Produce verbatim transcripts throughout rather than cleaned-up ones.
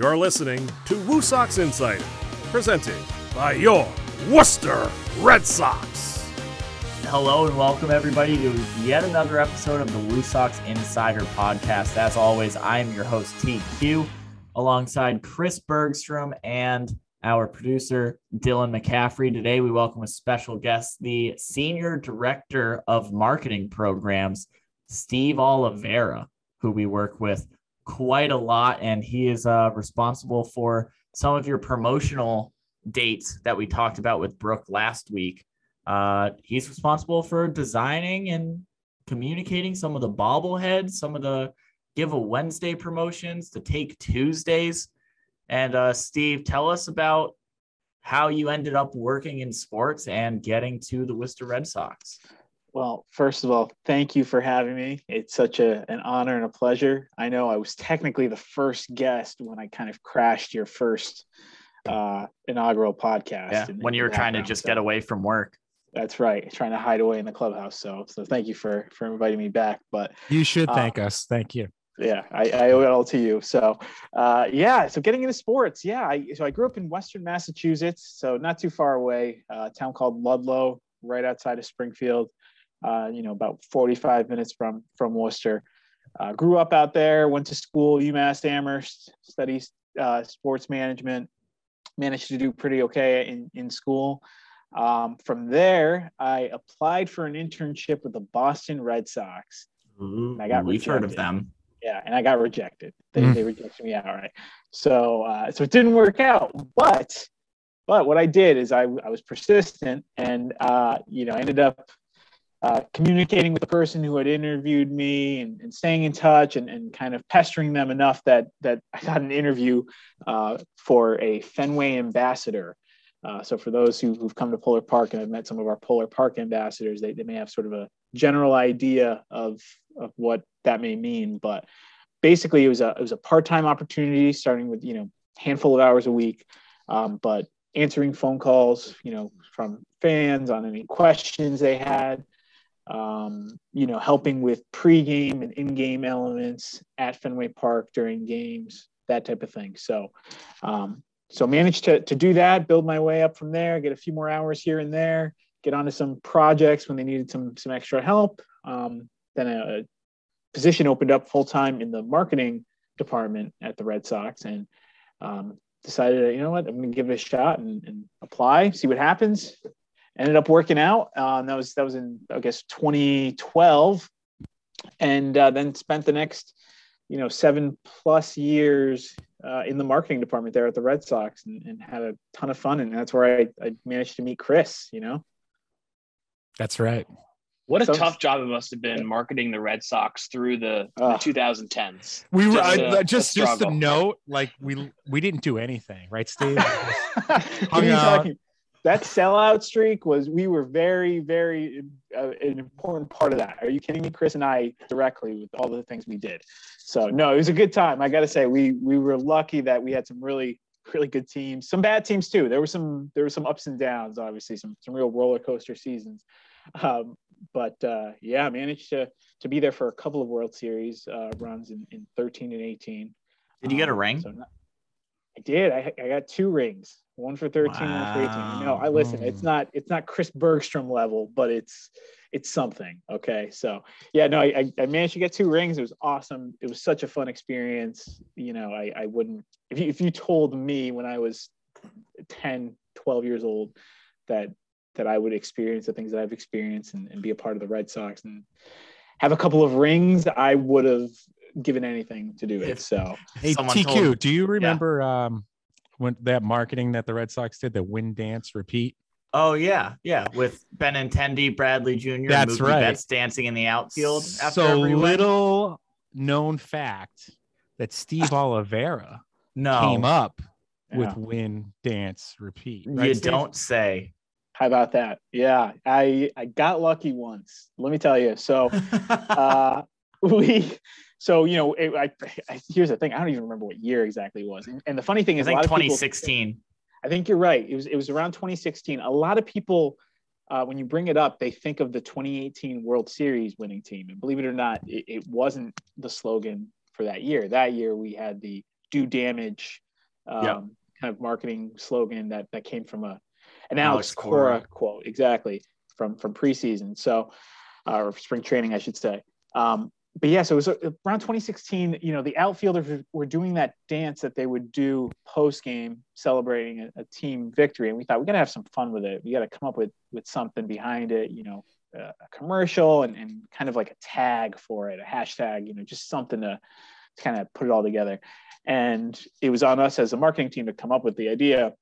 You're listening to WooSox Insider, presented by your Worcester Red Sox. Hello and welcome everybody to yet another episode of the WooSox Insider podcast. As always, I am your host T Q, alongside Chris Bergstrom and our producer Dylan McCaffrey. Today we welcome a special guest, the Senior Director of Marketing Programs, Steve Oliveira, who we work with quite a lot, and he is uh, responsible for some of your promotional dates that we talked about with Brooke last week. Uh, he's responsible for designing and communicating some of the bobbleheads, some of the Give a Wednesday promotions, the Take Tuesdays. And uh, Steve, tell us about how you ended up working in sports and getting to the Worcester Red Sox. Well, first of all, thank you for having me. It's such a, an honor and a pleasure. I know I was technically the first guest when I kind of crashed your first uh, inaugural podcast. Yeah, in, when you were trying to just so. get away from work. That's right. Trying to hide away in the clubhouse. So, so thank you for, for inviting me back, but you should thank uh, us. Thank you. Yeah. I, I owe it all to you. So, uh, yeah. So getting into sports. Yeah. I, so I grew up in Western Massachusetts, so not too far away, uh, a town called Ludlow, right outside of Springfield, uh, you know, about forty-five minutes from, from Worcester. Uh, grew up out there, went to school, UMass Amherst, studied uh, sports management, managed to do pretty okay in, in school. Um, from there, I applied for an internship with the Boston Red Sox. Ooh, and I got we've rejected. heard of them. Yeah, and I got rejected. They, mm. they rejected me outright. So, uh, so it didn't work out. But, but what I did is I, I was persistent, and uh, you know, I ended up uh, communicating with the person who had interviewed me, and, and staying in touch, and, and kind of pestering them enough that that I got an interview uh, for a Fenway ambassador. Uh, so for those who, who've come to Polar Park and have met some of our Polar Park ambassadors, they, they may have sort of a general idea of, of what that may mean. But basically, it was a it was a part-time opportunity, starting with, you know, handful of hours a week, um, but answering phone calls, you know, from fans on any questions they had, um, you know, helping with pregame and in-game elements at Fenway Park during games, that type of thing. So. Um, So managed to, to do that, build my way up from there, get a few more hours here and there, get onto some projects when they needed some some extra help. Um, then a, a position opened up full-time in the marketing department at the Red Sox, and um, decided, you know what, I'm going to give it a shot and, and apply, see what happens. Ended up working out. Uh, that was that was in, I guess, twenty twelve, and uh, then spent the next, you know, seven plus years uh, in the marketing department there at the Red Sox, and, and had a ton of fun. And that's where I, I managed to meet Chris, you know? That's right. What a so, tough job it must have been marketing the Red Sox through the, uh, the twenty tens. We were just, uh, I, just, a just a note, like we, we didn't do anything, right, Steve? Talking, that sellout streak was, we were very, very uh, an important part of that. Are you kidding me? Chris and I directly with all the things we did. So no, it was a good time. I got to say, we we were lucky that we had some really, really good teams, some bad teams too. There were some there were some ups and downs, obviously, some some real roller coaster seasons. Um, but uh, yeah, managed to to be there for a couple of World Series uh, runs in, in thirteen and eighteen. Did you get a ring? Um, so not, I did. I I got two rings, one for thirteen, wow. one for eighteen. No, I listen. It's not it's not Chris Bergstrom level, but it's. It's something. Okay. So yeah, no, I, I managed to get two rings. It was awesome. It was such a fun experience. You know, I, I wouldn't, if you, if you told me when I was ten, twelve years old that, that I would experience the things that I've experienced and, and be a part of the Red Sox and have a couple of rings, I would have given anything to do it. So hey, T Q, do you remember yeah. um, when that marketing that the Red Sox did, the win, dance, repeat? Oh yeah, yeah. With Benintendi, Bradley Junior, that's Mookie right. Betts dancing in the outfield. After so little known fact that Steve Oliveira no. came up yeah. with win, dance, repeat. Right, you Steve? Don't say. How about that? Yeah, I I got lucky once. Let me tell you. So uh, we. So, you know, it, I, I, here's the thing. I don't even remember what year exactly it was. And, and the funny thing is, I think twenty sixteen. People, I think you're right. It was it was around twenty sixteen. A lot of people, uh, when you bring it up, they think of the twenty eighteen World Series winning team. And believe it or not, it, it wasn't the slogan for that year. That year we had the do damage um, yeah. kind of marketing slogan that that came from a an Alex Cora quote, exactly, from from preseason. So, uh, or spring training, I should say. Um, but yeah, so it was around twenty sixteen, you know, the outfielders were doing that dance that they would do post-game celebrating a, a team victory. And we thought, we got to have some fun with it. We got to come up with, with something behind it, you know, a commercial and, and kind of like a tag for it, a hashtag, you know, just something to, to kind of put it all together. And it was on us as a marketing team to come up with the idea.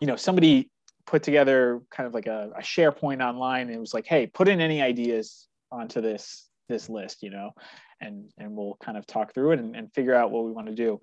You know, somebody put together kind of like a, a SharePoint online. And it was like, hey, put in any ideas onto this this list, you know, and, and we'll kind of talk through it and, and figure out what we want to do.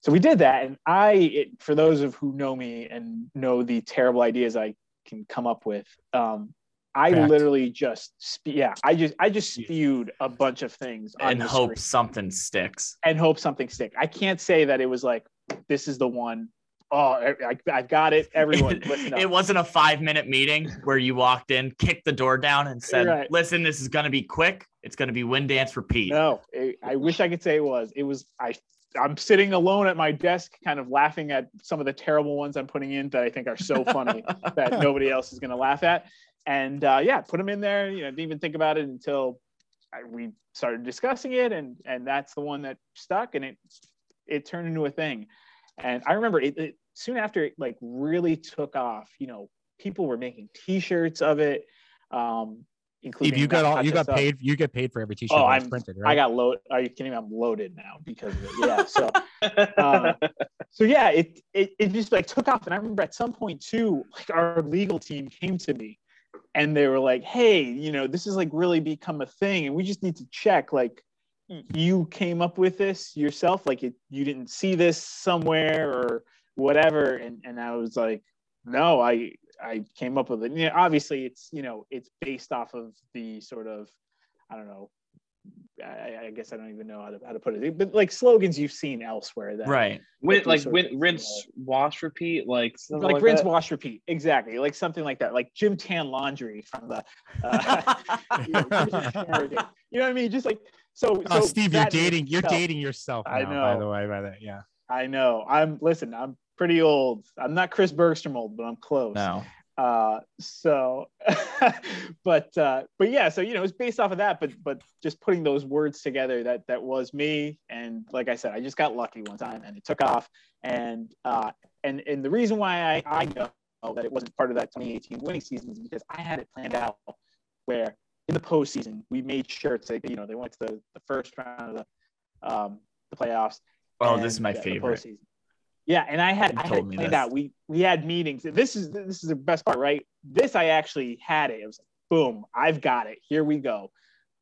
So we did that. And I, it, for those of who know me and know the terrible ideas I can come up with, um, I Correct. literally just, spe- yeah, I just, I just spewed a bunch of things on and hope screen. something sticks and hope something sticks. I can't say that it was like, this is the one. Oh, I, I, I got it. Everyone, listen up. It wasn't a five minute meeting where you walked in, kicked the door down and said, right. listen, this is going to be quick. It's going to be wind dance repeat. No, it, I wish I could say it was, it was, I, I'm sitting alone at my desk, kind of laughing at some of the terrible ones I'm putting in that I think are so funny that nobody else is going to laugh at. And uh, yeah, put them in there, you know, didn't even think about it until I, we started discussing it. And, and that's the one that stuck, and it, it turned into a thing. And I remember it, it soon after it like really took off, you know, people were making t-shirts of it. Um, including Steve, you got all, you got paid, you get paid for every t-shirt oh, that's I'm, printed, right? I got loaded. Are you kidding me? I'm loaded now because of it. Yeah. So, uh, so yeah, it, it, it just like took off. And I remember at some point too, like our legal team came to me and they were like, hey, you know, this has like really become a thing and we just need to check, like, you came up with this yourself, like it, you didn't see this somewhere or whatever. And and I was like, no, I I came up with it. You know, obviously, it's, you know, it's based off of the sort of, I don't know, I, I guess I don't even know how to how to put it, but like slogans you've seen elsewhere. That, right. Like, like win, rinse, of, wash, repeat, like like, like rinse, that. wash, repeat. Exactly. Like something like that. Like Jim Tan Laundry from the, uh, you know, you know what I mean? Just like, So, oh, so Steve, you're dating, you're yourself. dating yourself. Now, I know, by the way, by that. Yeah, I know. I'm listen, I'm pretty old. I'm not Chris Bergstrom old, but I'm close. No. Uh, so, but, uh, but yeah, so, you know, it's based off of that, but, but just putting those words together, that, that was me. And like I said, I just got lucky one time and it took off. And, uh, and, and the reason why I, I know that it wasn't part of that twenty eighteen winning season is because I had it planned out where, in the postseason, we made shirts. Like, you know, they went to the, the first round of the, um, the playoffs. Oh, this is my yeah, favorite. Yeah, and I had you I had it planned out. We we had meetings. This is this is the best part, right? This I actually had it. It was like, boom, I've got it. Here we go.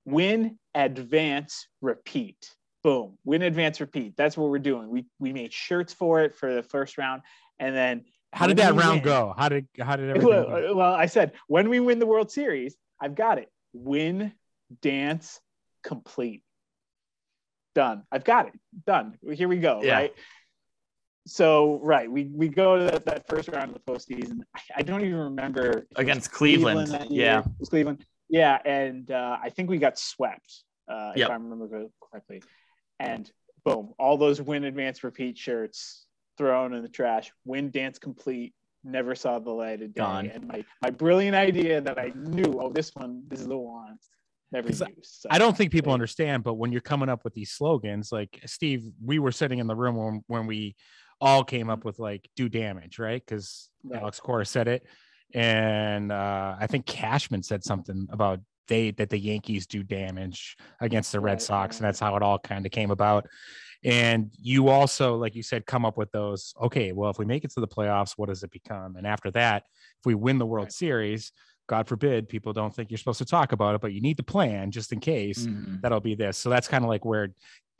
Win, advance, repeat. Boom. Win, advance, repeat. That's what we're doing. We we made shirts for it for the first round, and then how did that round win, go? How did how did everything well, go? Well, I said when we win the World Series, I've got it. Win, dance, complete. Done. I've got it. Done. Here we go. Yeah. Right. So right, we we go to that, that first round of the postseason. I, I don't even remember against Cleveland. Cleveland yeah, it was Cleveland. Yeah, and uh, I think we got swept. Uh, yep. If I remember correctly. And boom, all those win, advance, repeat shirts thrown in the trash. Win, dance, complete. Never saw the light of day. Gone. And my, my brilliant idea that I knew, oh, this one, this is the one, never used. So, I don't think people understand, but when you're coming up with these slogans, like Steve, we were sitting in the room when, when we all came up with like do damage, right? Because right. Alex Cora said it. And uh, I think Cashman said something about they that the Yankees do damage against the Red right. Sox. And that's how it all kind of came about. And you also, like you said, come up with those. Okay, well, if we make it to the playoffs, what does it become? And after that, if we win the World right. Series, God forbid, people don't think you're supposed to talk about it, but you need the plan just in case. Mm-hmm. That'll be this. So that's kind of like where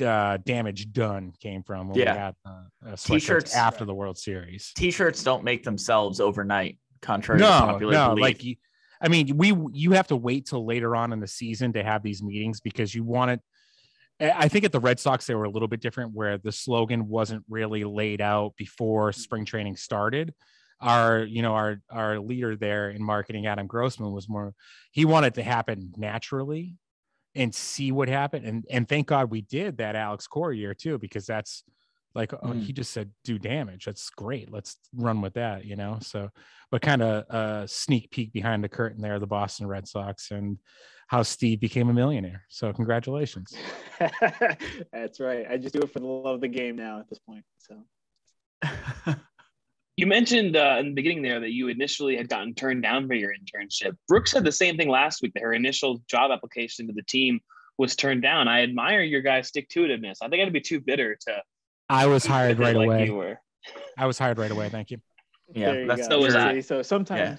uh, damage done came from. When yeah. We got, uh, T-shirts after the World Series. T-shirts don't make themselves overnight, contrary no, to popular no, belief. Like you, I mean, we you have to wait till later on in the season to have these meetings because you want it. I think at the Red Sox, they were a little bit different where the slogan wasn't really laid out before spring training started. Our, you know, our, our leader there in marketing, Adam Grossman, was more, he wanted it to happen naturally and see what happened. And, and thank God we did that Alex Cora year too, because that's Like mm. he just said, do damage. That's great. Let's run with that, you know? So, but kind of a sneak peek behind the curtain there, the Boston Red Sox and how Steve became a millionaire. So congratulations. That's right. I just do it for the love of the game now at this point. So you mentioned uh, in the beginning there that you initially had gotten turned down for your internship. Brooke said the same thing last week, that her initial job application to the team was turned down. I admire your guys' stick-to-itiveness. I think I'd be too bitter to I was hired right like away. You were. I was hired right away. Thank you. Yeah, you that's so was I. So sometimes, yeah.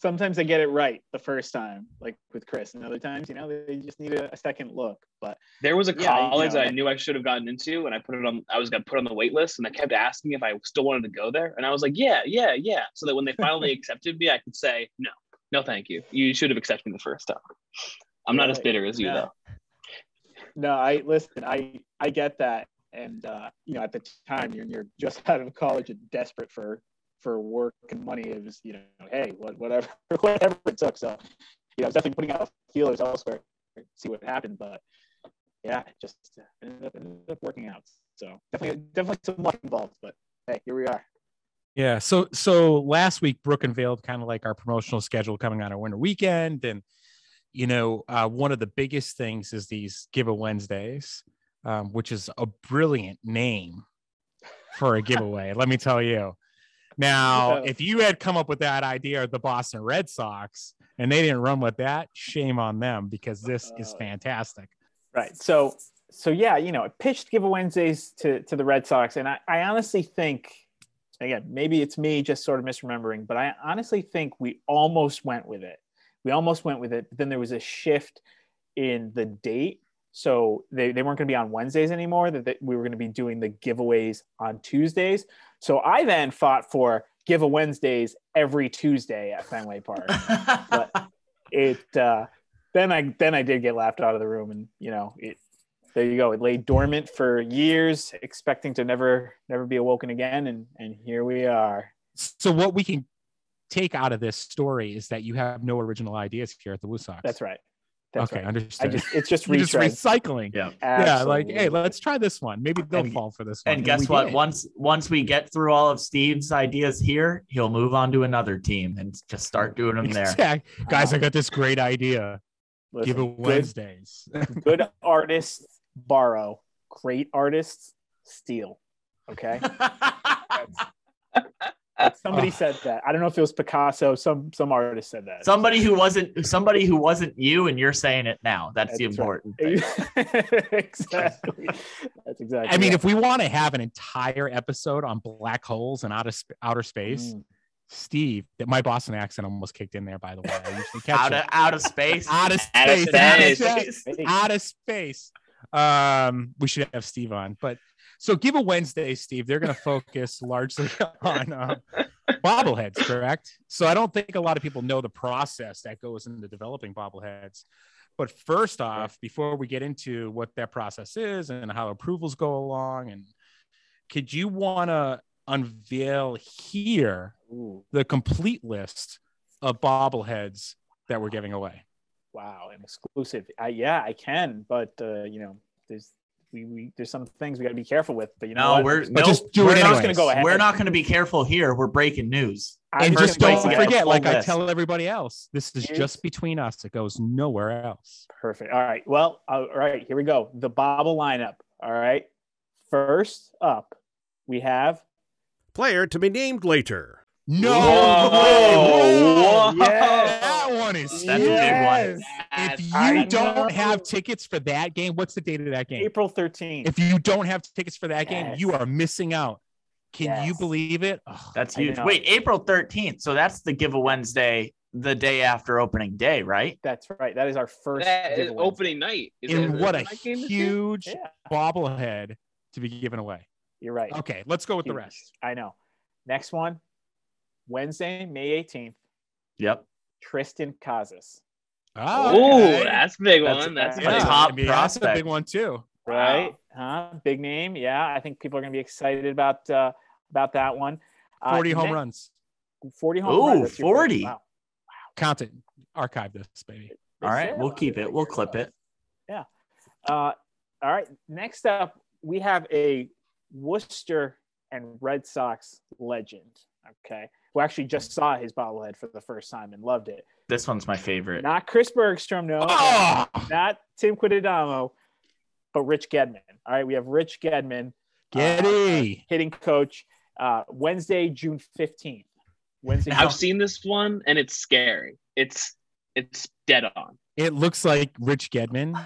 sometimes I get it right the first time, like with Chris, and other times, you know, they just need a, a second look. But there was a yeah, college you know, that I knew I should have gotten into, and I put it on. I was gonna put on the wait list, and they kept asking me if I still wanted to go there, and I was like, yeah, yeah, yeah, so that when they finally accepted me, I could say, no, no, thank you. You should have accepted me the first time. I'm yeah, not as bitter as you, no. though. No, I listen. I I get that. And, uh, you know, at the time you're, you're just out of college and desperate for, for work and money. It was, you know, hey, what, whatever, whatever it took. So, you know, I was definitely putting out feelers elsewhere to see what happened, but yeah, it just ended up, ended up working out. So definitely, definitely some luck involved, but hey, here we are. Yeah. So, so last week, Brooke unveiled kind of like our promotional schedule coming on our winter weekend. And, you know, uh, one of the biggest things is these Giveaway Wednesdays. Um, which is a brilliant name for a giveaway. Let me tell you. Now, if you had come up with that idea of the Boston Red Sox and they didn't run with that, shame on them, because this is fantastic. Right. So, so yeah, you know, I pitched Giveaway Wednesdays to, to the Red Sox. And I, I honestly think, again, maybe it's me just sort of misremembering, but I honestly think we almost went with it. We almost went with it. But then there was a shift in the date. So they, they weren't going to be on Wednesdays anymore, that we were going to be doing the giveaways on Tuesdays. So I then fought for Giveaway Wednesdays every Tuesday at Fenway Park. But it, uh, then I, then I did get laughed out of the room, and, you know, it, there you go. It lay dormant for years, expecting to never, never be awoken again. And, and here we are. So what we can take out of this story is that you have no original ideas here at the WooSox. That's right. That's okay, right. Understood. I just, it's just, just recycling. Yeah, absolutely. Yeah. Like, hey, let's try this one. Maybe they'll and, fall for this one. And guess what? Did. Once once we get through all of Steve's ideas here, he'll move on to another team and just start doing them there. Exactly. Wow. Guys, I got this great idea. Listen, Give it Wednesdays. Good, good artists borrow. Great artists steal. Okay. Somebody oh. said that. I don't know if it was Picasso. Some some artist said that. Somebody who wasn't somebody who wasn't you, and you're saying it now. That's, That's the important right. thing. Exactly. That's exactly. I mean, right. if we want to have an entire episode on black holes and outer outer space, mm. Steve, that my Boston accent almost kicked in there. By the way, I usually catch out, of, out of space, out of space, out of space, out of space. Um, we should have Steve on, but. So give a Wednesday, Steve. They're going to focus largely on uh, bobbleheads, correct? So I don't think a lot of people know the process that goes into developing bobbleheads. But first off, before we get into what that process is and how approvals go along, and could you want to unveil here Ooh. the complete list of bobbleheads that we're giving away? Wow, an exclusive. I, yeah, I can. But, uh, you know, there's We, we there's some things we got to be careful with, but you know, no, we're no, just do we're it not gonna go ahead. We're not going to be careful here. We're breaking news. I and just don't forget, like list. I tell everybody else, this is Here's... just between us. It goes nowhere else. Perfect. All right. Well, all right. Here we go. The bobble lineup. All right. First up, we have player to be named later. No. Whoa. Whoa. Whoa. Yes. That one is. That's yes. a big one. If you I don't know. have tickets for that game, what's the date of that game? April thirteenth. If you don't have tickets for that yes. game, you are missing out. Can yes. you believe it? Oh, that's huge. Wait, April thirteenth. So that's the Giveaway Wednesday, the day after opening day, right? That's right. That is our first is opening night. Is and what a huge yeah. bobblehead to be given away. You're right. Okay, let's go with huge. the rest. I know. Next one, Wednesday, May eighteenth. Yep. Tristan Casas. Oh, okay. That's a big that's, one. That's a, yeah. top I mean, that's a big one too, right? Wow. Huh? Big name. Yeah, I think people are going to be excited about uh, about that one. Uh, forty home runs. Forty home Ooh, runs. That's forty. Wow. Wow. Count it. Archive this, baby. All right, we'll keep it. We'll clip it. Yeah. Uh, all right. Next up, we have a Worcester and Red Sox legend, okay, who actually just saw his bobblehead for the first time and loved it. This one's my favorite. Not Chris Bergstrom, no. Oh! Not Tim Quintadamo, but Rich Gedman. All right, we have Rich Gedman. Geddy. Uh, hitting coach. Uh, Wednesday, June fifteenth. Wednesday. I've seen this one, and it's scary. It's it's dead on. It looks like Rich Gedman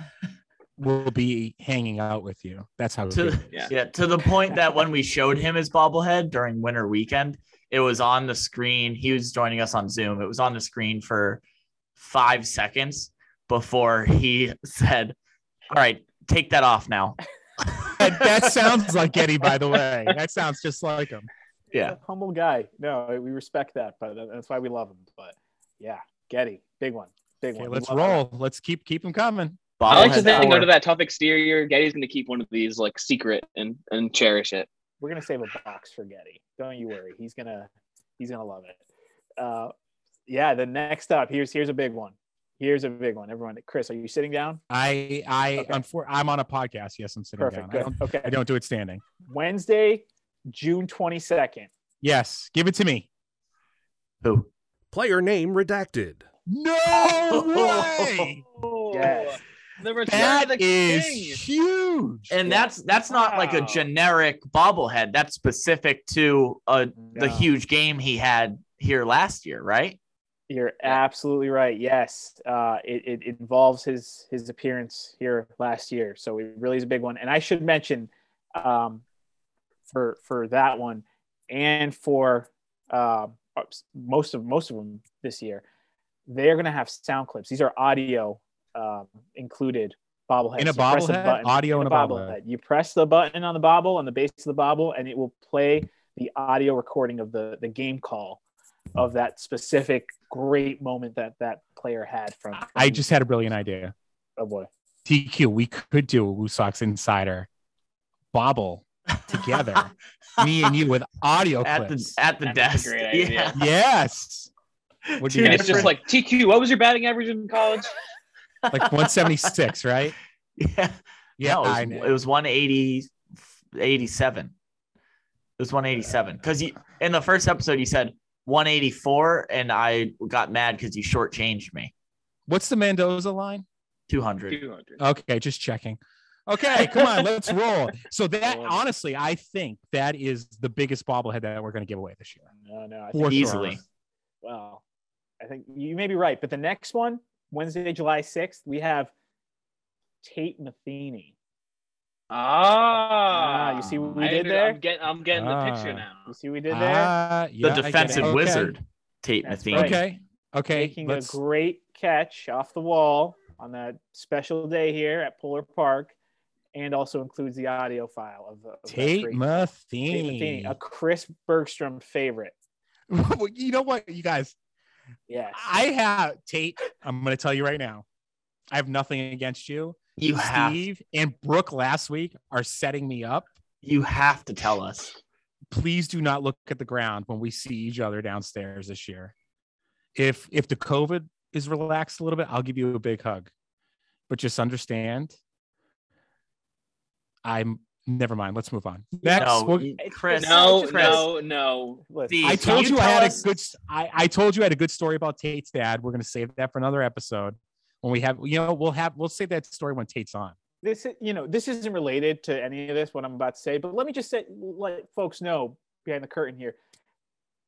will be hanging out with you. That's how to, it is. Yeah. yeah, to the point that when we showed him his bobblehead during winter weekend, it was on the screen. He was joining us on Zoom. It was on the screen for five seconds before he said, all right, take that off now. That sounds like Eddie, by the way. That sounds just like him. Yeah. Humble guy. No, we respect that, but that's why we love him. But yeah, Getty, big one, big okay, one. Let's roll. That. Let's keep keep him coming. Bob I like to think under that tough exterior, Getty's going to keep one of these like secret and and cherish it. We're going to save a box for Getty. Don't you worry. He's gonna he's gonna love it. Uh, yeah. The next up, here's here's a big one. Here's a big one. Everyone, Chris, are you sitting down? I I okay. I'm, for, I'm on a podcast. Yes, I'm sitting Perfect, down. I don't, okay, I don't do it standing. Wednesday, June twenty-second. Yes, give it to me. Who? Player name redacted. No way! Yes. The return that of the is king. Huge, and yeah. that's that's not wow. like a generic bobblehead. That's specific to a no. the huge game he had here last year, right? You're absolutely right. Yes, uh, it, it involves his his appearance here last year, so it really is a big one. And I should mention, um, for for that one, and for uh, most of most of them this year, they're going to have sound clips. These are audio um, included bobbleheads. In a bobblehead, audio in a bobblehead. You press the button on the bobble on the base of the bobble, and it will play the audio recording of the the game call of that specific great moment that that player had from, from I just had a brilliant idea. Oh boy. T Q, we could do a WooSox Insider bobble together. Me and you with audio at clips. The, at the That's desk. Great idea. Yeah. Yes. What do you guys it's just like, T Q, what was your batting average in college? Like one seventy-six, right? Yeah. Yeah. No, it, was, it was one eighty, eighty-seven. It was one eighty-seven. Because in the first episode, you said, one eighty-four, and I got mad because you shortchanged me. What's the Mendoza line? two hundred. two hundred. Okay, just checking. Okay, come on, let's roll. So that, honestly, I think that is the biggest bobblehead that we're going to give away this year. No, no. I think easily. Well, I think you may be right, but the next one, Wednesday, July sixth, we have Tate Matheny. Ah, ah, you see what we I did there? I'm getting, I'm getting ah. the picture now. You see what we did there? Ah, yeah, the defensive okay. wizard, Tate Matheny. Right. Okay, okay. Making Let's... a great catch off the wall on that special day here at Polar Park, and also includes the audio file of, the, of Tate Matheny. Tate Matheny, a Chris Bergstrom favorite. You know what, you guys? Yes. I have Tate. I'm going to tell you right now. I have nothing against you. You Steve have. And Brooke last week are setting me up. You have to tell us. Please do not look at the ground when we see each other downstairs this year. If if the COVID is relaxed a little bit, I'll give you a big hug. But just understand, I'm never mind. Let's move on. Next, no, we'll, Chris. No, Chris. no, no. Listen, I told you, you I had us? a good. I, I told you I had a good story about Tate's dad. We're going to save that for another episode. When we have, you know, we'll have, we'll say that story when Tate's on. This, you know, this isn't related to any of this, what I'm about to say, but let me just say, let folks know behind the curtain here.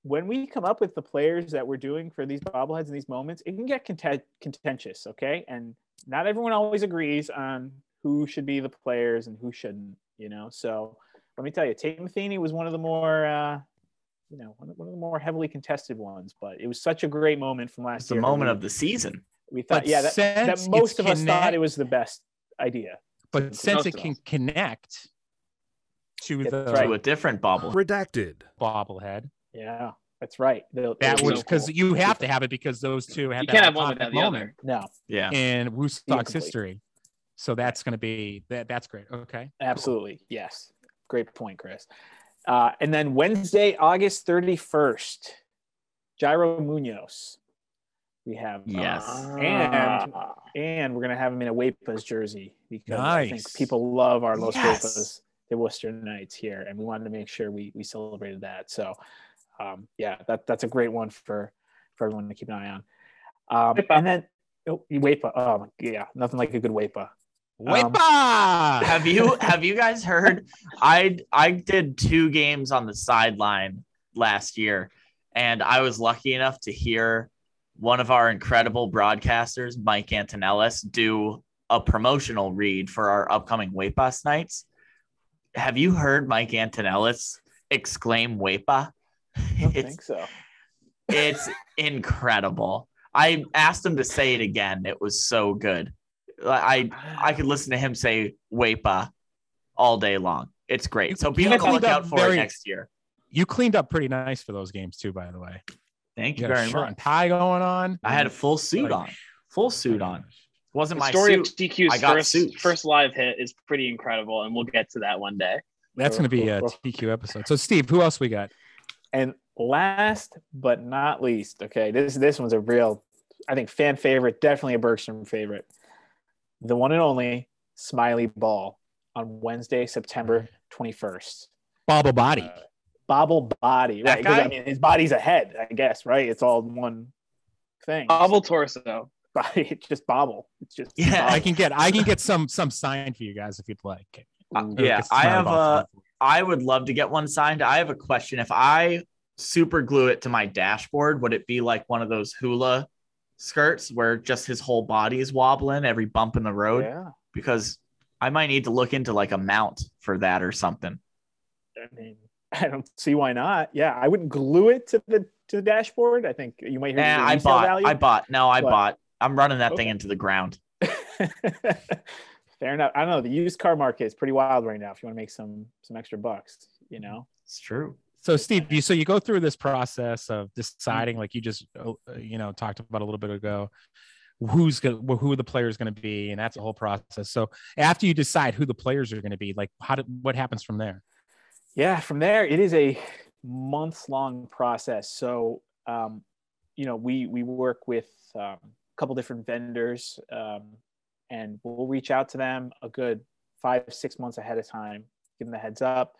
When we come up with the players that we're doing for these bobbleheads and these moments, it can get content- contentious, okay? And not everyone always agrees on who should be the players and who shouldn't, you know? So let me tell you, Tate Matheny was one of the more, uh, you know, one of the more heavily contested ones, but it was such a great moment from last it's year. It's the moment of the season. We thought, but yeah, that, that most of us connect, thought it was the best idea. But since it can us. connect to yeah, the right. to a different bobblehead, redacted bobblehead. Yeah, that's right. They'll, that was because so cool. you have to have it because those two have. You can't have one without the other. No. Yeah. In WooSox history, so that's going to be that. That's great. Okay. Absolutely. Cool. Yes. Great point, Chris. Uh, and then Wednesday, August thirty-first, Jairo Munoz. We have yes, uh, and and we're gonna have him in a WEPA's jersey because nice. I think people love our Los yes. WEPA's the Worcester Nights here, and we wanted to make sure we we celebrated that. So um, yeah, that that's a great one for for everyone to keep an eye on. Um, and then oh, WEPA. Oh yeah, nothing like a good WEPA. WEPA. Um, have you have you guys heard? I I did two games on the sideline last year, and I was lucky enough to hear one of our incredible broadcasters, Mike Antonellis, do a promotional read for our upcoming WEPA nights. Have you heard Mike Antonellis exclaim WEPA? I don't it's, think so. It's incredible. I asked him to say it again. It was so good. I I could listen to him say WEPA all day long. It's great. You, so be on the lookout for very, it next year. You cleaned up pretty nice for those games too, by the way. Thank you, you very much. Tie going on. I had a full suit on. Full suit on. Wasn't the story my story of T Q's first, first live hit is pretty incredible, and we'll get to that one day. That's going to be a T Q episode. So, Steve, who else we got? And last but not least, okay, this this one's a real, I think, fan favorite, definitely a Bergstrom favorite. The one and only Smiley Ball on Wednesday, September twenty-first. Bobble Body. Uh, Bobble Body. That right, guy? I mean, his body's a head, I guess, right? It's all one thing. Bobble torso. It's just bobble. It's just yeah. Bobble. I can get I can get some some signed for you guys if you'd like. Uh, yeah, I have a. I would love to get one signed. I have a question. If I super glue it to my dashboard, would it be like one of those hula skirts where just his whole body is wobbling every bump in the road? Yeah. Because I might need to look into like a mount for that or something. I mean, I don't see why not. Yeah, I wouldn't glue it to the to the dashboard. I think you might hear. Nah, I bought. Value, I bought. No, I but, bought. I'm running that okay. thing into the ground. Fair enough. I don't know. The used car market is pretty wild right now. If you want to make some some extra bucks, you know, it's true. So Steve, you so you go through this process of deciding, like you just you know talked about a little bit ago, who's gonna, who the player is going to be, and that's a whole process. So after you decide who the players are going to be, like how did what happens from there? Yeah, from there it is a months long process. So um, you know we we work with. Um, couple different vendors um, and we'll reach out to them a good five, six months ahead of time, give them the heads up.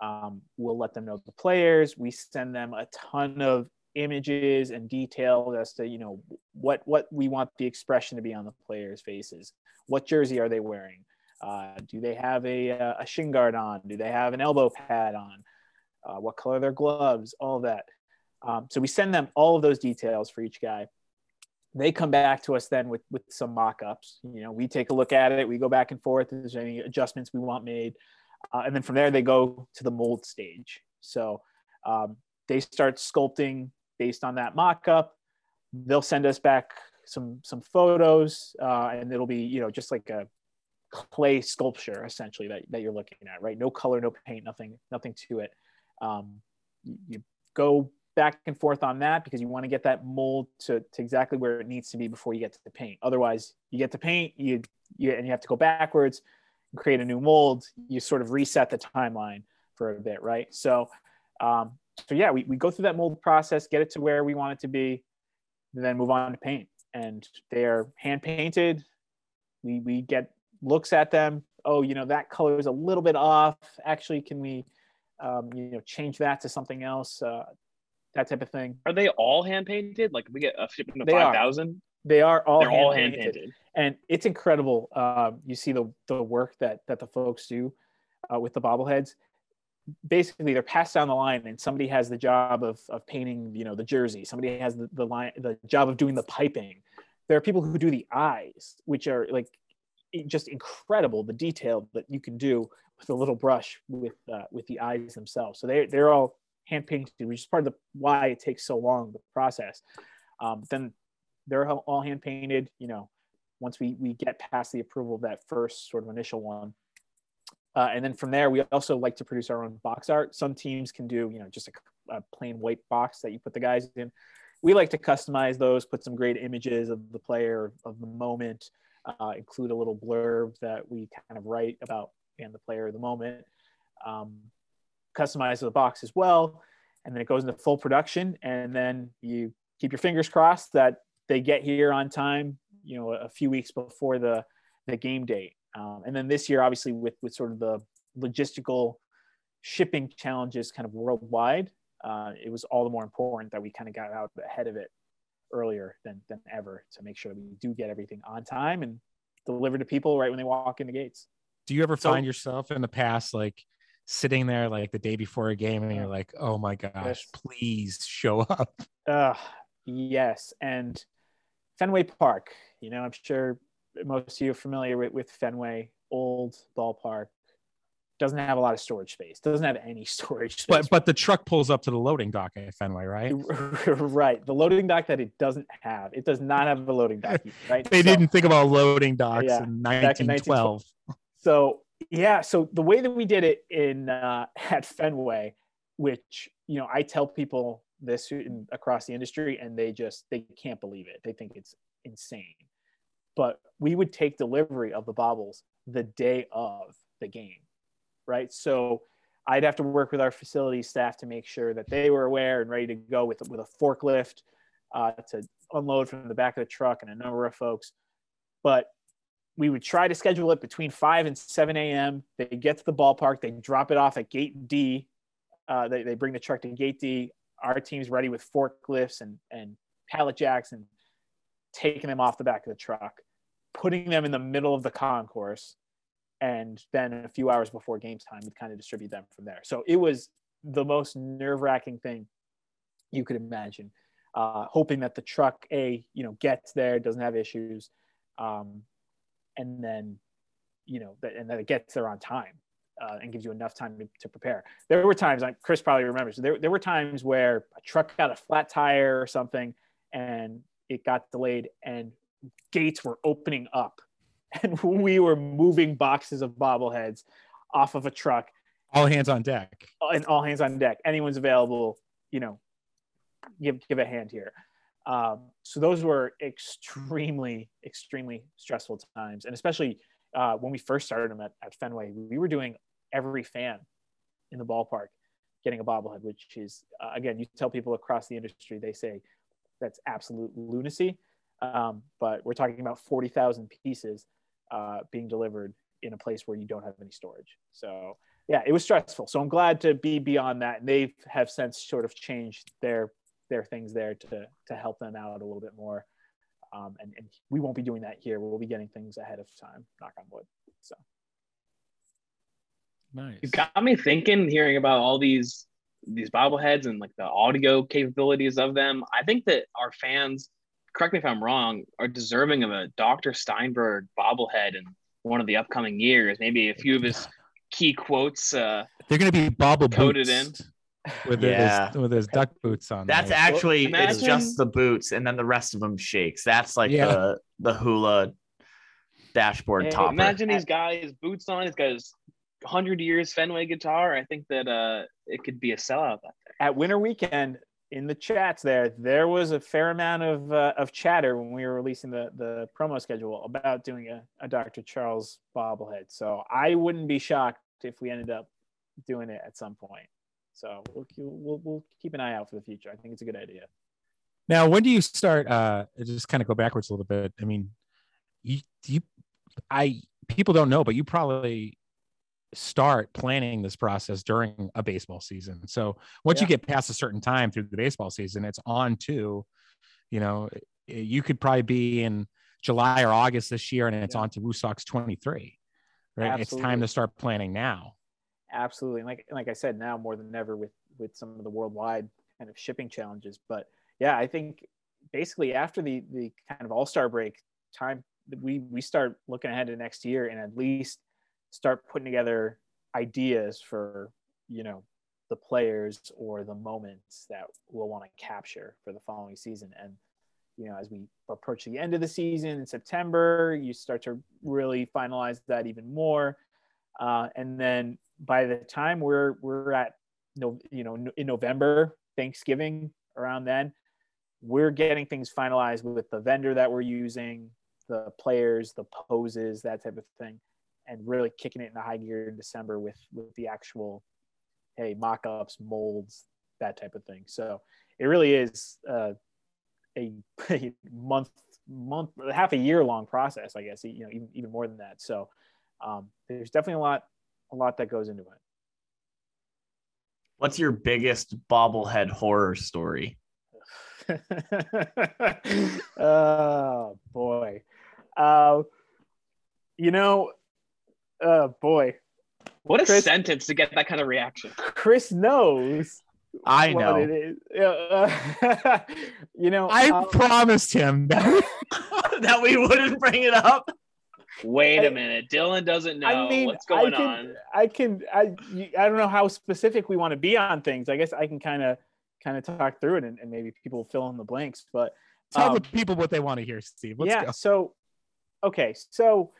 Um, we'll let them know the players. We send them a ton of images and detail as to, you know, what, what we want the expression to be on the players' faces. What jersey are they wearing? Uh, do they have a, a shin guard on? Do they have an elbow pad on? Uh, what color are their gloves? All of that. Um, so we send them all of those details for each guy. They come back to us then with, with some mock-ups. You know, we take a look at it. We go back and forth. If there's any adjustments we want made. Uh, and then from there, they go to the mold stage. So um, they start sculpting based on that mock-up. They'll send us back some some photos, uh, and it'll be, you know, just like a clay sculpture, essentially, that, that you're looking at, right? No color, no paint, nothing, nothing to it. Um, you go back and forth on that because you want to get that mold to, to exactly where it needs to be before you get to the paint. Otherwise you get the paint you, you and you have to go backwards and create a new mold. You sort of reset the timeline for a bit. Right. So, um, so yeah, we, we go through that mold process, get it to where we want it to be, and then move on to paint. And they're hand painted. We, we get looks at them. Oh, you know, that color is a little bit off. Actually, can we, um, you know, change that to something else? Uh, that type of thing. Are they all hand painted? Like we get a shipment of five thousand? They are all They're hand, all hand painted. painted. And it's incredible. Um, you see the the work that, that the folks do uh, with the bobbleheads. Basically they're passed down the line and somebody has the job of, of painting, you know, the jersey. Somebody has the, the line, the job of doing the piping. There are people who do the eyes, which are like just incredible, the detail that you can do with a little brush with, uh, with the eyes themselves. So they, they're all hand painted, which is part of the why it takes so long the process. Um, then they're all hand painted. You know, once we we get past the approval of that first sort of initial one, uh, and then from there we also like to produce our own box art. Some teams can do you know just a, a plain white box that you put the guys in. We like to customize those, put some great images of the player of the moment, uh, include a little blurb that we kind of write about and the player of the moment. Um, customize the box as well, and then it goes into full production, and then you keep your fingers crossed that they get here on time, you know, a few weeks before the the game date. Um, and then this year, obviously, with with sort of the logistical shipping challenges kind of worldwide, uh, it was all the more important that we kind of got out ahead of it earlier than than ever to make sure that we do get everything on time and deliver to people right when they walk in the gates. Do you ever so, find yourself in the past, like sitting there like the day before a game and you're like, oh my gosh, yes. please show up? Uh, yes. And Fenway Park, you know, I'm sure most of you are familiar with, with Fenway, old ballpark, doesn't have a lot of storage space, doesn't have any storage space. But, but the truck pulls up to the loading dock at Fenway, right? Right. The loading dock that it doesn't have. It does not have a loading dock, right? They so, didn't think about loading docks yeah, in nineteen twelve. So, yeah. So the way that we did it in uh, at Fenway, which, you know, I tell people this in, across the industry and they just, they can't believe it. They think it's insane. But we would take delivery of the bobbles the day of the game. Right. So I'd have to work with our facilities staff to make sure that they were aware and ready to go with, with a forklift uh, to unload from the back of the truck and a number of folks. But we would try to schedule it between five and seven a.m. They get to the ballpark. They drop it off at gate D. Uh, they, they bring the truck to gate D. Our team's ready with forklifts and, and pallet jacks and taking them off the back of the truck, putting them in the middle of the concourse. And then a few hours before game time, we'd kind of distribute them from there. So it was the most nerve-wracking thing you could imagine, uh, hoping that the truck, A, you know, gets there, doesn't have issues. Um, and then, you know, th- and that it gets there on time uh, and gives you enough time to, to prepare. There were times, like Chris probably remembers, there, there were times where a truck got a flat tire or something and it got delayed and gates were opening up. And we were moving boxes of bobbleheads off of a truck. All hands on deck. And all hands on deck. Anyone's available, you know, give give a hand here. Um, so those were extremely, extremely stressful times. And especially uh, when we first started them at, at Fenway, we were doing every fan in the ballpark getting a bobblehead, which is, uh, again, you tell people across the industry, they say that's absolute lunacy. Um, but we're talking about forty thousand pieces uh, being delivered in a place where you don't have any storage. So yeah, it was stressful. So I'm glad to be beyond that. And they have since sort of changed their, their things there to, to help them out a little bit more. Um, and, and we won't be doing that here. We'll be getting things ahead of time, knock on wood. So. Nice. You got me thinking, hearing about all these, these bobbleheads and like the audio capabilities of them. I think that our fans, correct me if I'm wrong, are deserving of a Doctor Steinberg bobblehead in one of the upcoming years. Maybe a few of his key quotes. Uh, They're going to be bobble coated in with yeah. his with his duck boots on. That's there. Actually Imagine. It's just the boots, and then the rest of them shakes. That's like yeah. the the hula dashboard hey, topper. Imagine he's got his boots on. He's got his hundred years Fenway guitar. I think that uh, it could be a sellout out there at Winter Weekend. In the chats there, there was a fair amount of uh, of chatter when we were releasing the, the promo schedule about doing a, a Doctor Charles bobblehead. So I wouldn't be shocked if we ended up doing it at some point. So we'll we'll, we'll keep an eye out for the future. I think it's a good idea. Now, when do you start? Uh, just kind of go backwards a little bit. I mean, you you, I people don't know, but you probably start planning this process during a baseball season. So once yeah. you get past a certain time through the baseball season, it's on to, you know, you could probably be in July or August this year and it's yeah. on to WooSox twenty-three, right? Absolutely. It's time to start planning now. Absolutely. And like, like I said, now more than ever with, with some of the worldwide kind of shipping challenges, but yeah, I think basically after the, the kind of all-star break time, we, we start looking ahead to next year and at least start putting together ideas for, you know, the players or the moments that we'll want to capture for the following season. And, you know, as we approach the end of the season in September, you start to really finalize that even more. Uh, and then by the time we're, we're at, no, you know, in November, Thanksgiving around then, we're getting things finalized with the vendor that we're using, the players, the poses, that type of thing. And really kicking it into high gear in December with, with the actual, hey, mock-ups, molds, that type of thing. So it really is uh, a, a month, month, half a year long process, I guess, you know, even, even more than that. So um, there's definitely a lot, a a lot that goes into it. What's your biggest bobblehead horror story? Oh, boy. Uh, you know, uh, boy. What a Chris, sentence to get that kind of reaction. Chris knows. I know. What it is. Uh, you know, I um, promised him that, that we wouldn't bring it up. Wait a minute. Dylan doesn't know I mean, what's going I can, on. I can, I, I don't know how specific we want to be on things. I guess I can kind of, kind of talk through it and, and maybe people fill in the blanks, but um, tell the people what they want to hear, Steve. Let's yeah. Go. So, okay. So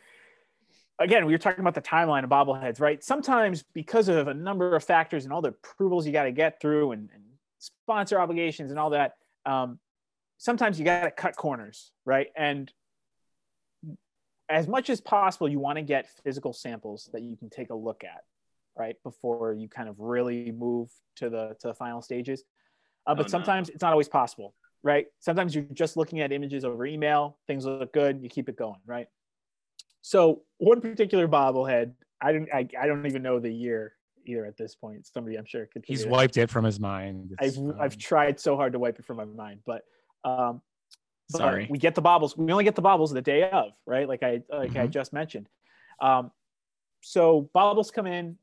again, we were talking about the timeline of bobbleheads, right? Sometimes because of a number of factors and all the approvals you got to get through and, and sponsor obligations and all that. Um, sometimes you got to cut corners, right? And as much as possible, you want to get physical samples that you can take a look at, right? Before you kind of really move to the to the final stages. Uh, but oh, sometimes no. It's not always possible, right? Sometimes you're just looking at images over email, things look good, you keep it going, right? So one particular bobblehead, I don't I, I don't even know the year either at this point. Somebody I'm sure could. He's wiped it from his mind. It's, I've um... I've tried so hard to wipe it from my mind, but um But Sorry. We get the bobbles. We only get the bobbles the day of, right? Like I like mm-hmm. I just mentioned. Um, so bobbles come in.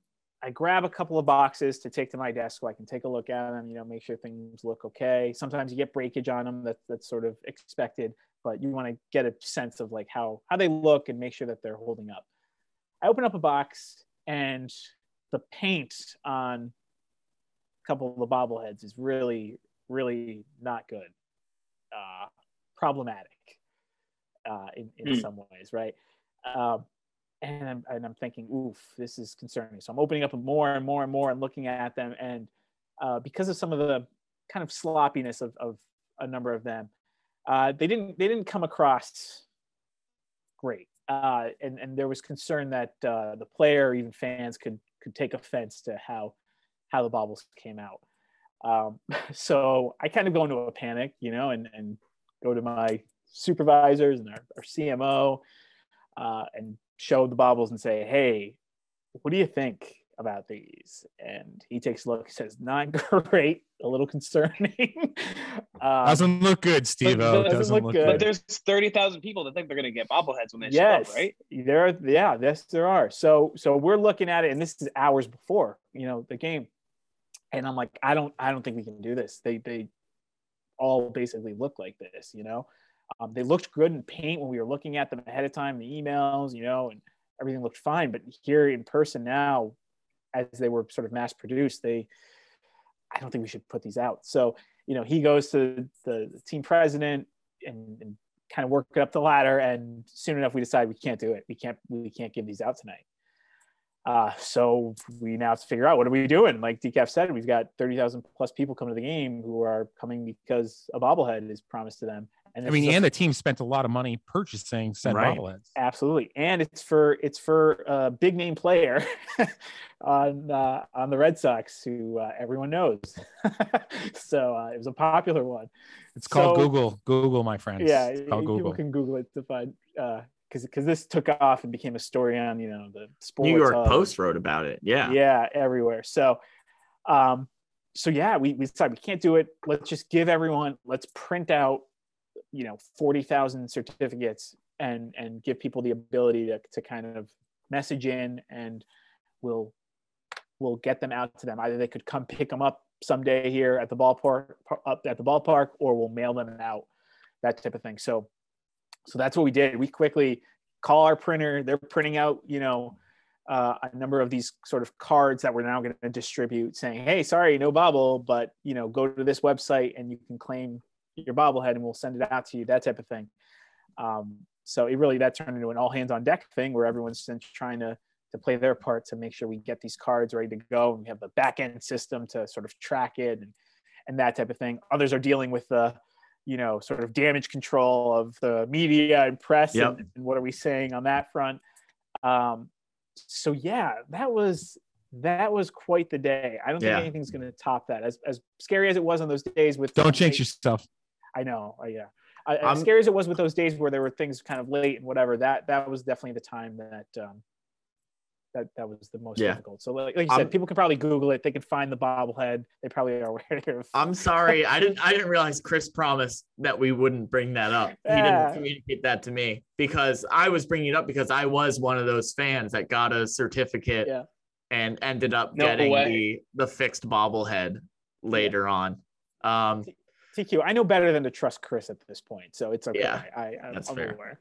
I grab a couple of boxes to take to my desk so I can take a look at them, you know, make sure things look okay. Sometimes you get breakage on them. That, that's sort of expected, but you want to get a sense of like how, how they look and make sure that they're holding up. I open up a box and the paint on a couple of the bobbleheads is really, really not good. Uh, problematic uh, in, in mm. some ways, right? Um, and, I'm, and I'm thinking, oof, this is concerning. So I'm opening up more and more and more and looking at them. And uh, because of some of the kind of sloppiness of, of a number of them, uh, they didn't they didn't come across great. Uh, and, and there was concern that uh, the player or even fans could could take offense to how, how the bobbles came out. Um, so I kind of go into a panic, you know, and, and go to my supervisors and our, our C M O uh, and show the bobbles and say, hey, what do you think about these? And he takes a look, says, not great, a little concerning. uh, doesn't look good, Steve-O. Doesn't, doesn't look, look good. But there's thirty thousand people that think they're going to get bobbleheads when they yes, show up, right? There are, yeah, yes, there are. So, so we're looking at it, and this is hours before, you know, the game. And I'm like, I don't, I don't think we can do this. They, they, all basically look like this, you know. Um, they looked good in paint when we were looking at them ahead of time, the emails, you know, and everything looked fine. But here in person now, as they were sort of mass produced, they, I don't think we should put these out. So, you know, he goes to the, the team president and, and kind of worked up the ladder. And soon enough, we decide we can't do it. We can't, we can't give these out tonight. Uh, so we now have to figure out what are we doing? Like Decaf said, we've got thirty thousand plus people coming to the game who are coming because a bobblehead is promised to them. And I mean, and a- the team spent a lot of money purchasing said right. bobbleheads. Absolutely. And it's for, it's for a big name player on, uh, on the Red Sox who uh, everyone knows. so uh, it was a popular one. It's called so, Google, Google, my friends. Yeah. Google. People can Google it to find, uh, Because because this took off and became a story on, you know, the sports. New York Post wrote about it. Yeah. Yeah, everywhere. So, um, so yeah, we we decided we can't do it. Let's just give everyone. Let's print out, you know, forty thousand certificates and and give people the ability to to kind of message in, and we'll we'll get them out to them. Either they could come pick them up someday here at the ballpark up at the ballpark, or we'll mail them out. That type of thing. So. So that's what we did. We quickly call our printer. They're printing out, you know, uh, a number of these sort of cards that we're now going to distribute saying, hey, sorry, no bobble, but, you know, go to this website and you can claim your bobblehead and we'll send it out to you, that type of thing. Um, so it really, that turned into an all hands on deck thing where everyone's trying to to play their part to make sure we get these cards ready to go. And we have the back end system to sort of track it and, and that type of thing. Others are dealing with the, uh, you know, sort of damage control of the media and press yep. and, and what are we saying on that front. Um, so yeah, that was, that was quite the day. I don't yeah. think anything's going to top that. As as scary as it was on those days with- Don't jinx yourself. I know. Uh, yeah. Uh, as scary as it was with those days where there were things kind of late and whatever, that, that was definitely the time that um, that that was the most yeah. difficult. So like, like you said, I'm, people can probably Google it. They can find the bobblehead. They probably are aware of. I'm sorry. I didn't, I didn't realize Chris promised that we wouldn't bring that up. He yeah. didn't communicate that to me, because I was bringing it up because I was one of those fans that got a certificate yeah. and ended up no getting way. the the fixed bobblehead later yeah. on. Um, T Q, I know better than to trust Chris at this point, so it's okay. Yeah, I, I, that's I'm fair. Aware.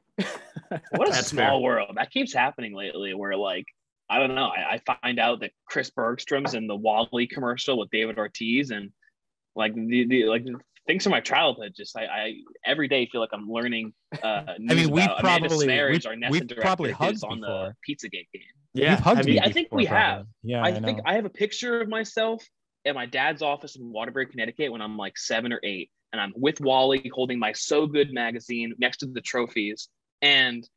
What a that's small fair. world. That keeps happening lately where, like, I don't know, I, I find out that Chris Bergstrom's in the Wally commercial with David Ortiz, and, like, the, the like things from my childhood, just I, I every day feel like I'm learning uh, news I mean, we about probably, Amanda's marriage. We've probably hugged on before. the Pizzagate game. Yeah, yeah. I, mean, I think before, we have. Probably. Yeah, I, I think I have a picture of myself at my dad's office in Waterbury, Connecticut, when I'm like seven or eight, and I'm with Wally holding my So Good magazine next to the trophies. And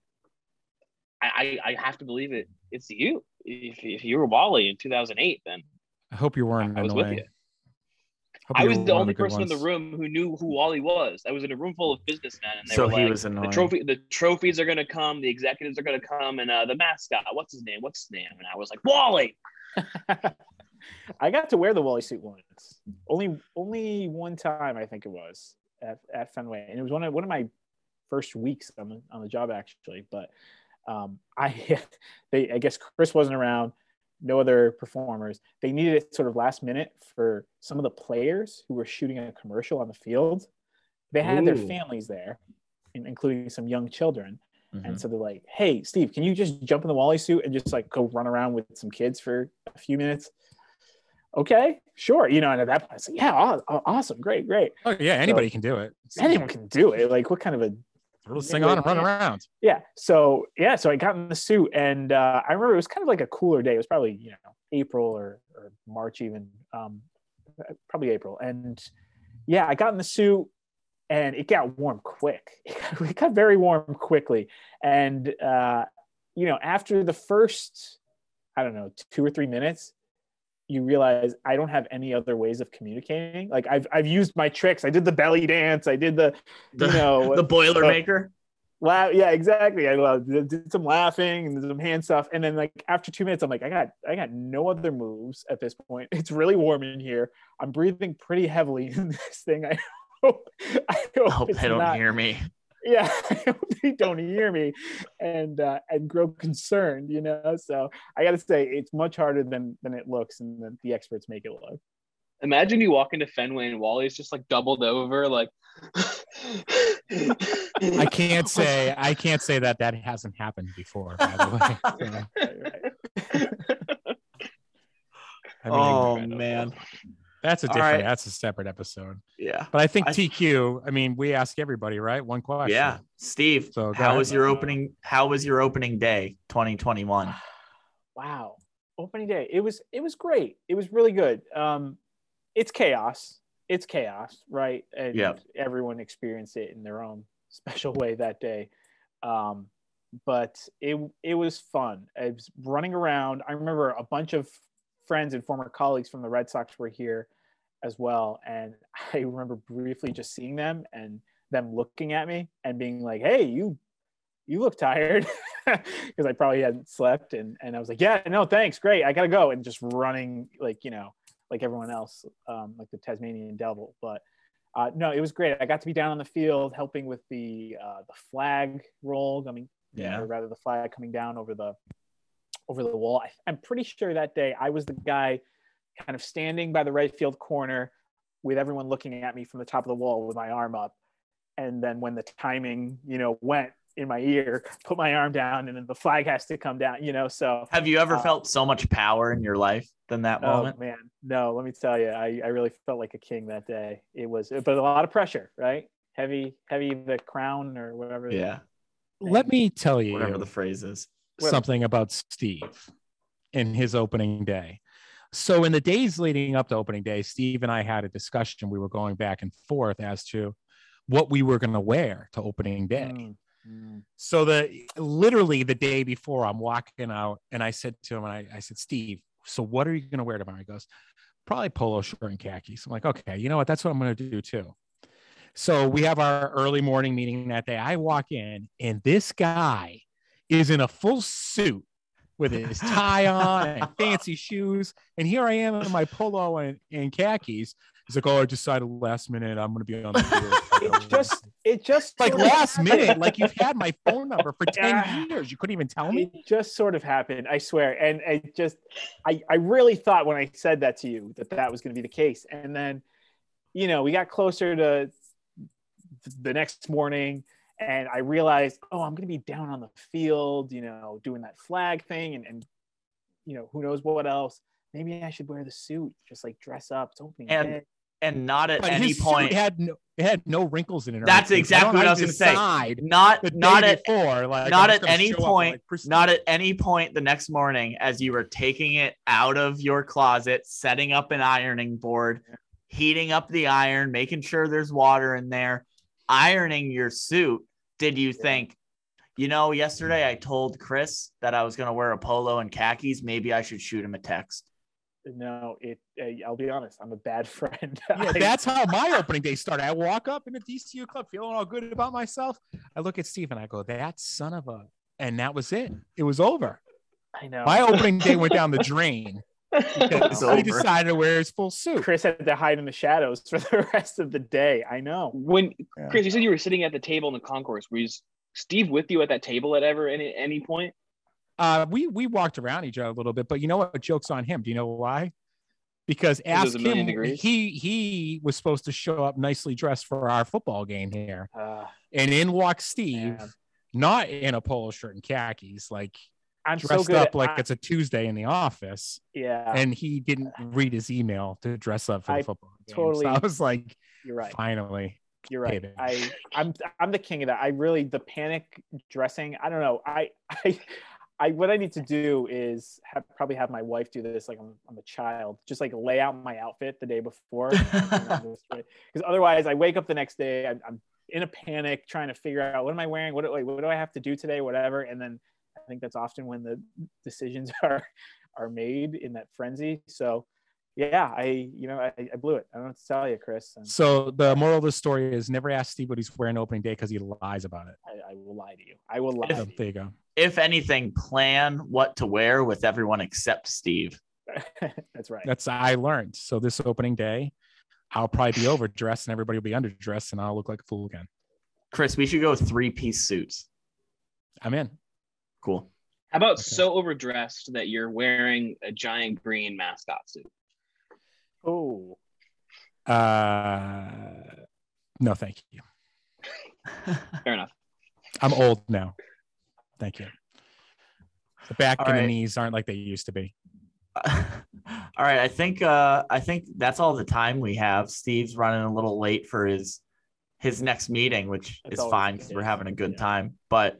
I, I, I have to believe it. It's you. If, if you were Wally in two thousand eight, then I hope you weren't. I, I was with you. I, you I was the only the person ones. in the room who knew who Wally was. I was in a room full of businessmen, and they so were like, was "The trophy, the trophies are going to come. The executives are going to come, and uh, the mascot. What's his name? What's his name?" And I was like, "Wally." I got to wear the Wally suit once, only only one time I think it was at, at Fenway, and it was one of one of my first weeks on the, on the job actually. But um, I they I guess Chris wasn't around, no other performers. They needed it sort of last minute for some of the players who were shooting a commercial on the field. They had Ooh. their families there, including some young children. And so they're like, "Hey, Steve, can you just jump in the Wally suit and just like go run around with some kids for a few minutes?" Okay, sure. You know, and at that point, I was like, "Yeah, awesome, great, great." Oh yeah, anybody so, can do it. Anyone can do it. Like, what kind of a little sing on and run around? Yeah. So yeah, so I got in the suit, and uh, I remember it was kind of like a cooler day. It was probably you know April or, or March even, um, probably April. And yeah, I got in the suit. And it got warm quick. It got, it got very warm quickly. And, uh, you know, after the first, I don't know, two or three minutes, you realize I don't have any other ways of communicating. Like I've, I've used my tricks. I did the belly dance. I did the, you the, know. The Boilermaker. Uh, laugh, yeah, exactly. I uh, did some laughing and some hand stuff. And then like after two minutes, I'm like, I got, I got no other moves at this point. It's really warm in here. I'm breathing pretty heavily in this thing. I I hope, I hope, I hope they don't not, hear me. Yeah, I hope they don't hear me and uh, and grow concerned, you know? So I got to say, it's much harder than than it looks and that the experts make it look. Imagine you walk into Fenway and Wally's just like doubled over, like. I can't say, I can't say that that hasn't happened before, by the way. So. Right, right. I mean, oh, man. That's a different, right. that's a separate episode. Yeah. But I think I, T Q, I mean, we ask everybody, right? One question. Yeah. Steve, so how ahead. was your opening, how was your opening day twenty twenty-one? Wow. Opening day. It was, it was great. It was really good. Um, it's chaos. It's chaos, right? And yep. everyone experienced it in their own special way that day. Um, but it, it was fun. I was running around. I remember a bunch of friends and former colleagues from the Red Sox were here as well, and I remember briefly just seeing them and them looking at me and being like, "Hey, you you look tired," because I probably hadn't slept, and and I was like, "Yeah, no thanks, great, I gotta go," and just running like you know like everyone else, um like the Tasmanian devil. But uh no, it was great. I got to be down on the field helping with the uh the flag roll, I mean yeah or rather the flag coming down over the over the wall. I, I'm pretty sure that day I was the guy kind of standing by the right field corner with everyone looking at me from the top of the wall with my arm up. And then when the timing, you know, went in my ear, put my arm down, and then the flag has to come down, you know, so. Have you ever uh, felt so much power in your life than that moment? Oh man, no, let me tell you, I, I really felt like a king that day. It was, but a lot of pressure, right? Heavy, heavy, the crown or whatever. Yeah. The, let me tell you. Whatever the phrase is. Something about Steve in his opening day. So in the days leading up to opening day, Steve and I had a discussion. We were going back and forth as to what we were going to wear to opening day. Mm-hmm. So the literally the day before, I'm walking out and I said to him, and I, I said, "Steve, so what are you going to wear tomorrow?" He goes, "Probably polo shirt and khakis." I'm like, "Okay, you know what? That's what I'm going to do too." So we have our early morning meeting that day. I walk in and this guy is in a full suit with his tie on and fancy shoes. And here I am in my polo and, and khakis. He's like, oh, I decided last minute I'm going to be on the field. It just, it just like last minute, like you've had my phone number for ten years. You couldn't even tell me. It just sort of happened, I swear. And it just, I, I really thought when I said that to you that that was going to be the case. And then, you know, we got closer to the next morning and I realized, oh, I'm going to be down on the field, you know, doing that flag thing and, and you know, who knows what else. Maybe I should wear the suit, just like dress up. It's opening and day. And not at but any point had no, it had no wrinkles in it. That's anything. Exactly I what I was going to say. Not not at before, like, not at any point. Up, like, not at any point the next morning, as you were taking it out of your closet, setting up an ironing board, heating up the iron, making sure there's water in there, ironing your suit. Did you yeah. think? You know, yesterday I told Chris that I was going to wear a polo and khakis. Maybe I should shoot him a text. No, it. Uh, I'll be honest. I'm a bad friend. Yeah, that's how my opening day started. I walk up in the D C U club feeling all good about myself. I look at Steve and I go, that son of a. And that was it. It was over. I know. My opening day went down the drain. He decided to wear his full suit. Chris had to hide in the shadows for the rest of the day. I know. When yeah. Chris, you said you were sitting at the table in the concourse. Were you Steve with you at that table at ever any any point? Uh, we we walked around each other a little bit, but you know what? Joke's on him. Do you know why? Because ask him, he he was supposed to show up nicely dressed for our football game here, uh, and in walks Steve, man. Not in a polo shirt and khakis, like I'm dressed so up at, like I, it's a Tuesday in the office. Yeah, and he didn't read his email to dress up for I the football game. Totally, so I was like, you're right. Finally. You're right. I, I'm I'm the king of that. I really the panic dressing. I don't know. I I. I, what I need to do is have, probably have my wife do this like I'm, I'm a child, just like lay out my outfit the day before. Because otherwise I wake up the next day, I'm, I'm in a panic trying to figure out what am I wearing? What, like, what do I have to do today? Whatever. And then I think that's often when the decisions are, are made in that frenzy. So yeah, I, you know, I, I blew it. I don't know what to tell you, Chris. And so the moral of the story is never ask Steve what he's wearing opening day because he lies about it. I, I will lie to you. I will lie. If, to there you go. If anything, plan what to wear with everyone except Steve. That's right. That's I learned. So this opening day, I'll probably be overdressed and everybody will be underdressed and I'll look like a fool again. Chris, we should go three-piece suits. I'm in. Cool. How about okay. so overdressed that you're wearing a giant green mascot suit? Oh, uh, no, thank you. Fair enough. I'm old now. Thank you. The back all and right. the knees aren't like they used to be. Uh, all right. I think, uh, I think that's all the time we have. Steve's running a little late for his, his next meeting, which that's is fine because we're having a good yeah. time, but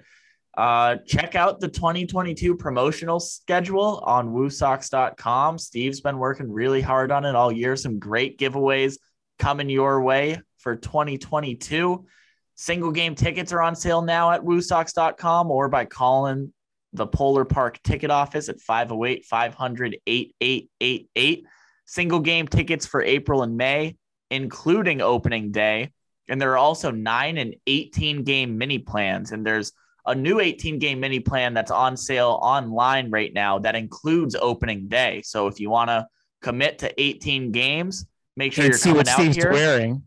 uh, check out the twenty twenty-two promotional schedule on woo sox dot com. Steve's been working really hard on it all year. Some great giveaways coming your way for twenty twenty-two. Single game tickets are on sale now at woo sox dot com or by calling the Polar Park ticket office at five oh eight, five hundred, eighty-eight eighty-eight. Single game tickets for April and May, including opening day. And there are also nine and eighteen game mini plans. And there's a new eighteen-game mini plan that's on sale online right now that includes opening day. So if you want to commit to eighteen games, make sure and you're coming out Steve's here. Wearing.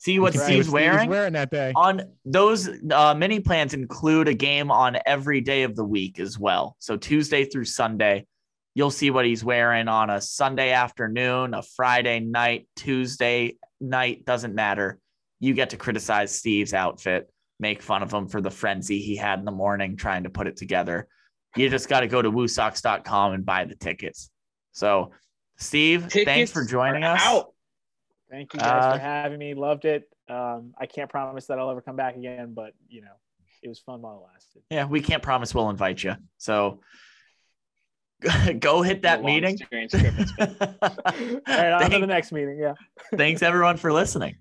See what right. Steve's wearing. Steve's wearing that day. On those uh, mini plans include a game on every day of the week as well. So Tuesday through Sunday, you'll see what he's wearing on a Sunday afternoon, a Friday night, Tuesday night, doesn't matter. You get to criticize Steve's outfit. Make fun of him for the frenzy he had in the morning trying to put it together. You just got to go to woo sox dot com and buy the tickets. So, Steve, tickets thanks for joining us. Out. Thank you guys uh, for having me. Loved it. Um, I can't promise that I'll ever come back again, but, you know, it was fun while it lasted. Yeah, we can't promise we'll invite you. So, go hit that meeting. All right, on thanks. to the next meeting, yeah. Thanks, everyone, for listening.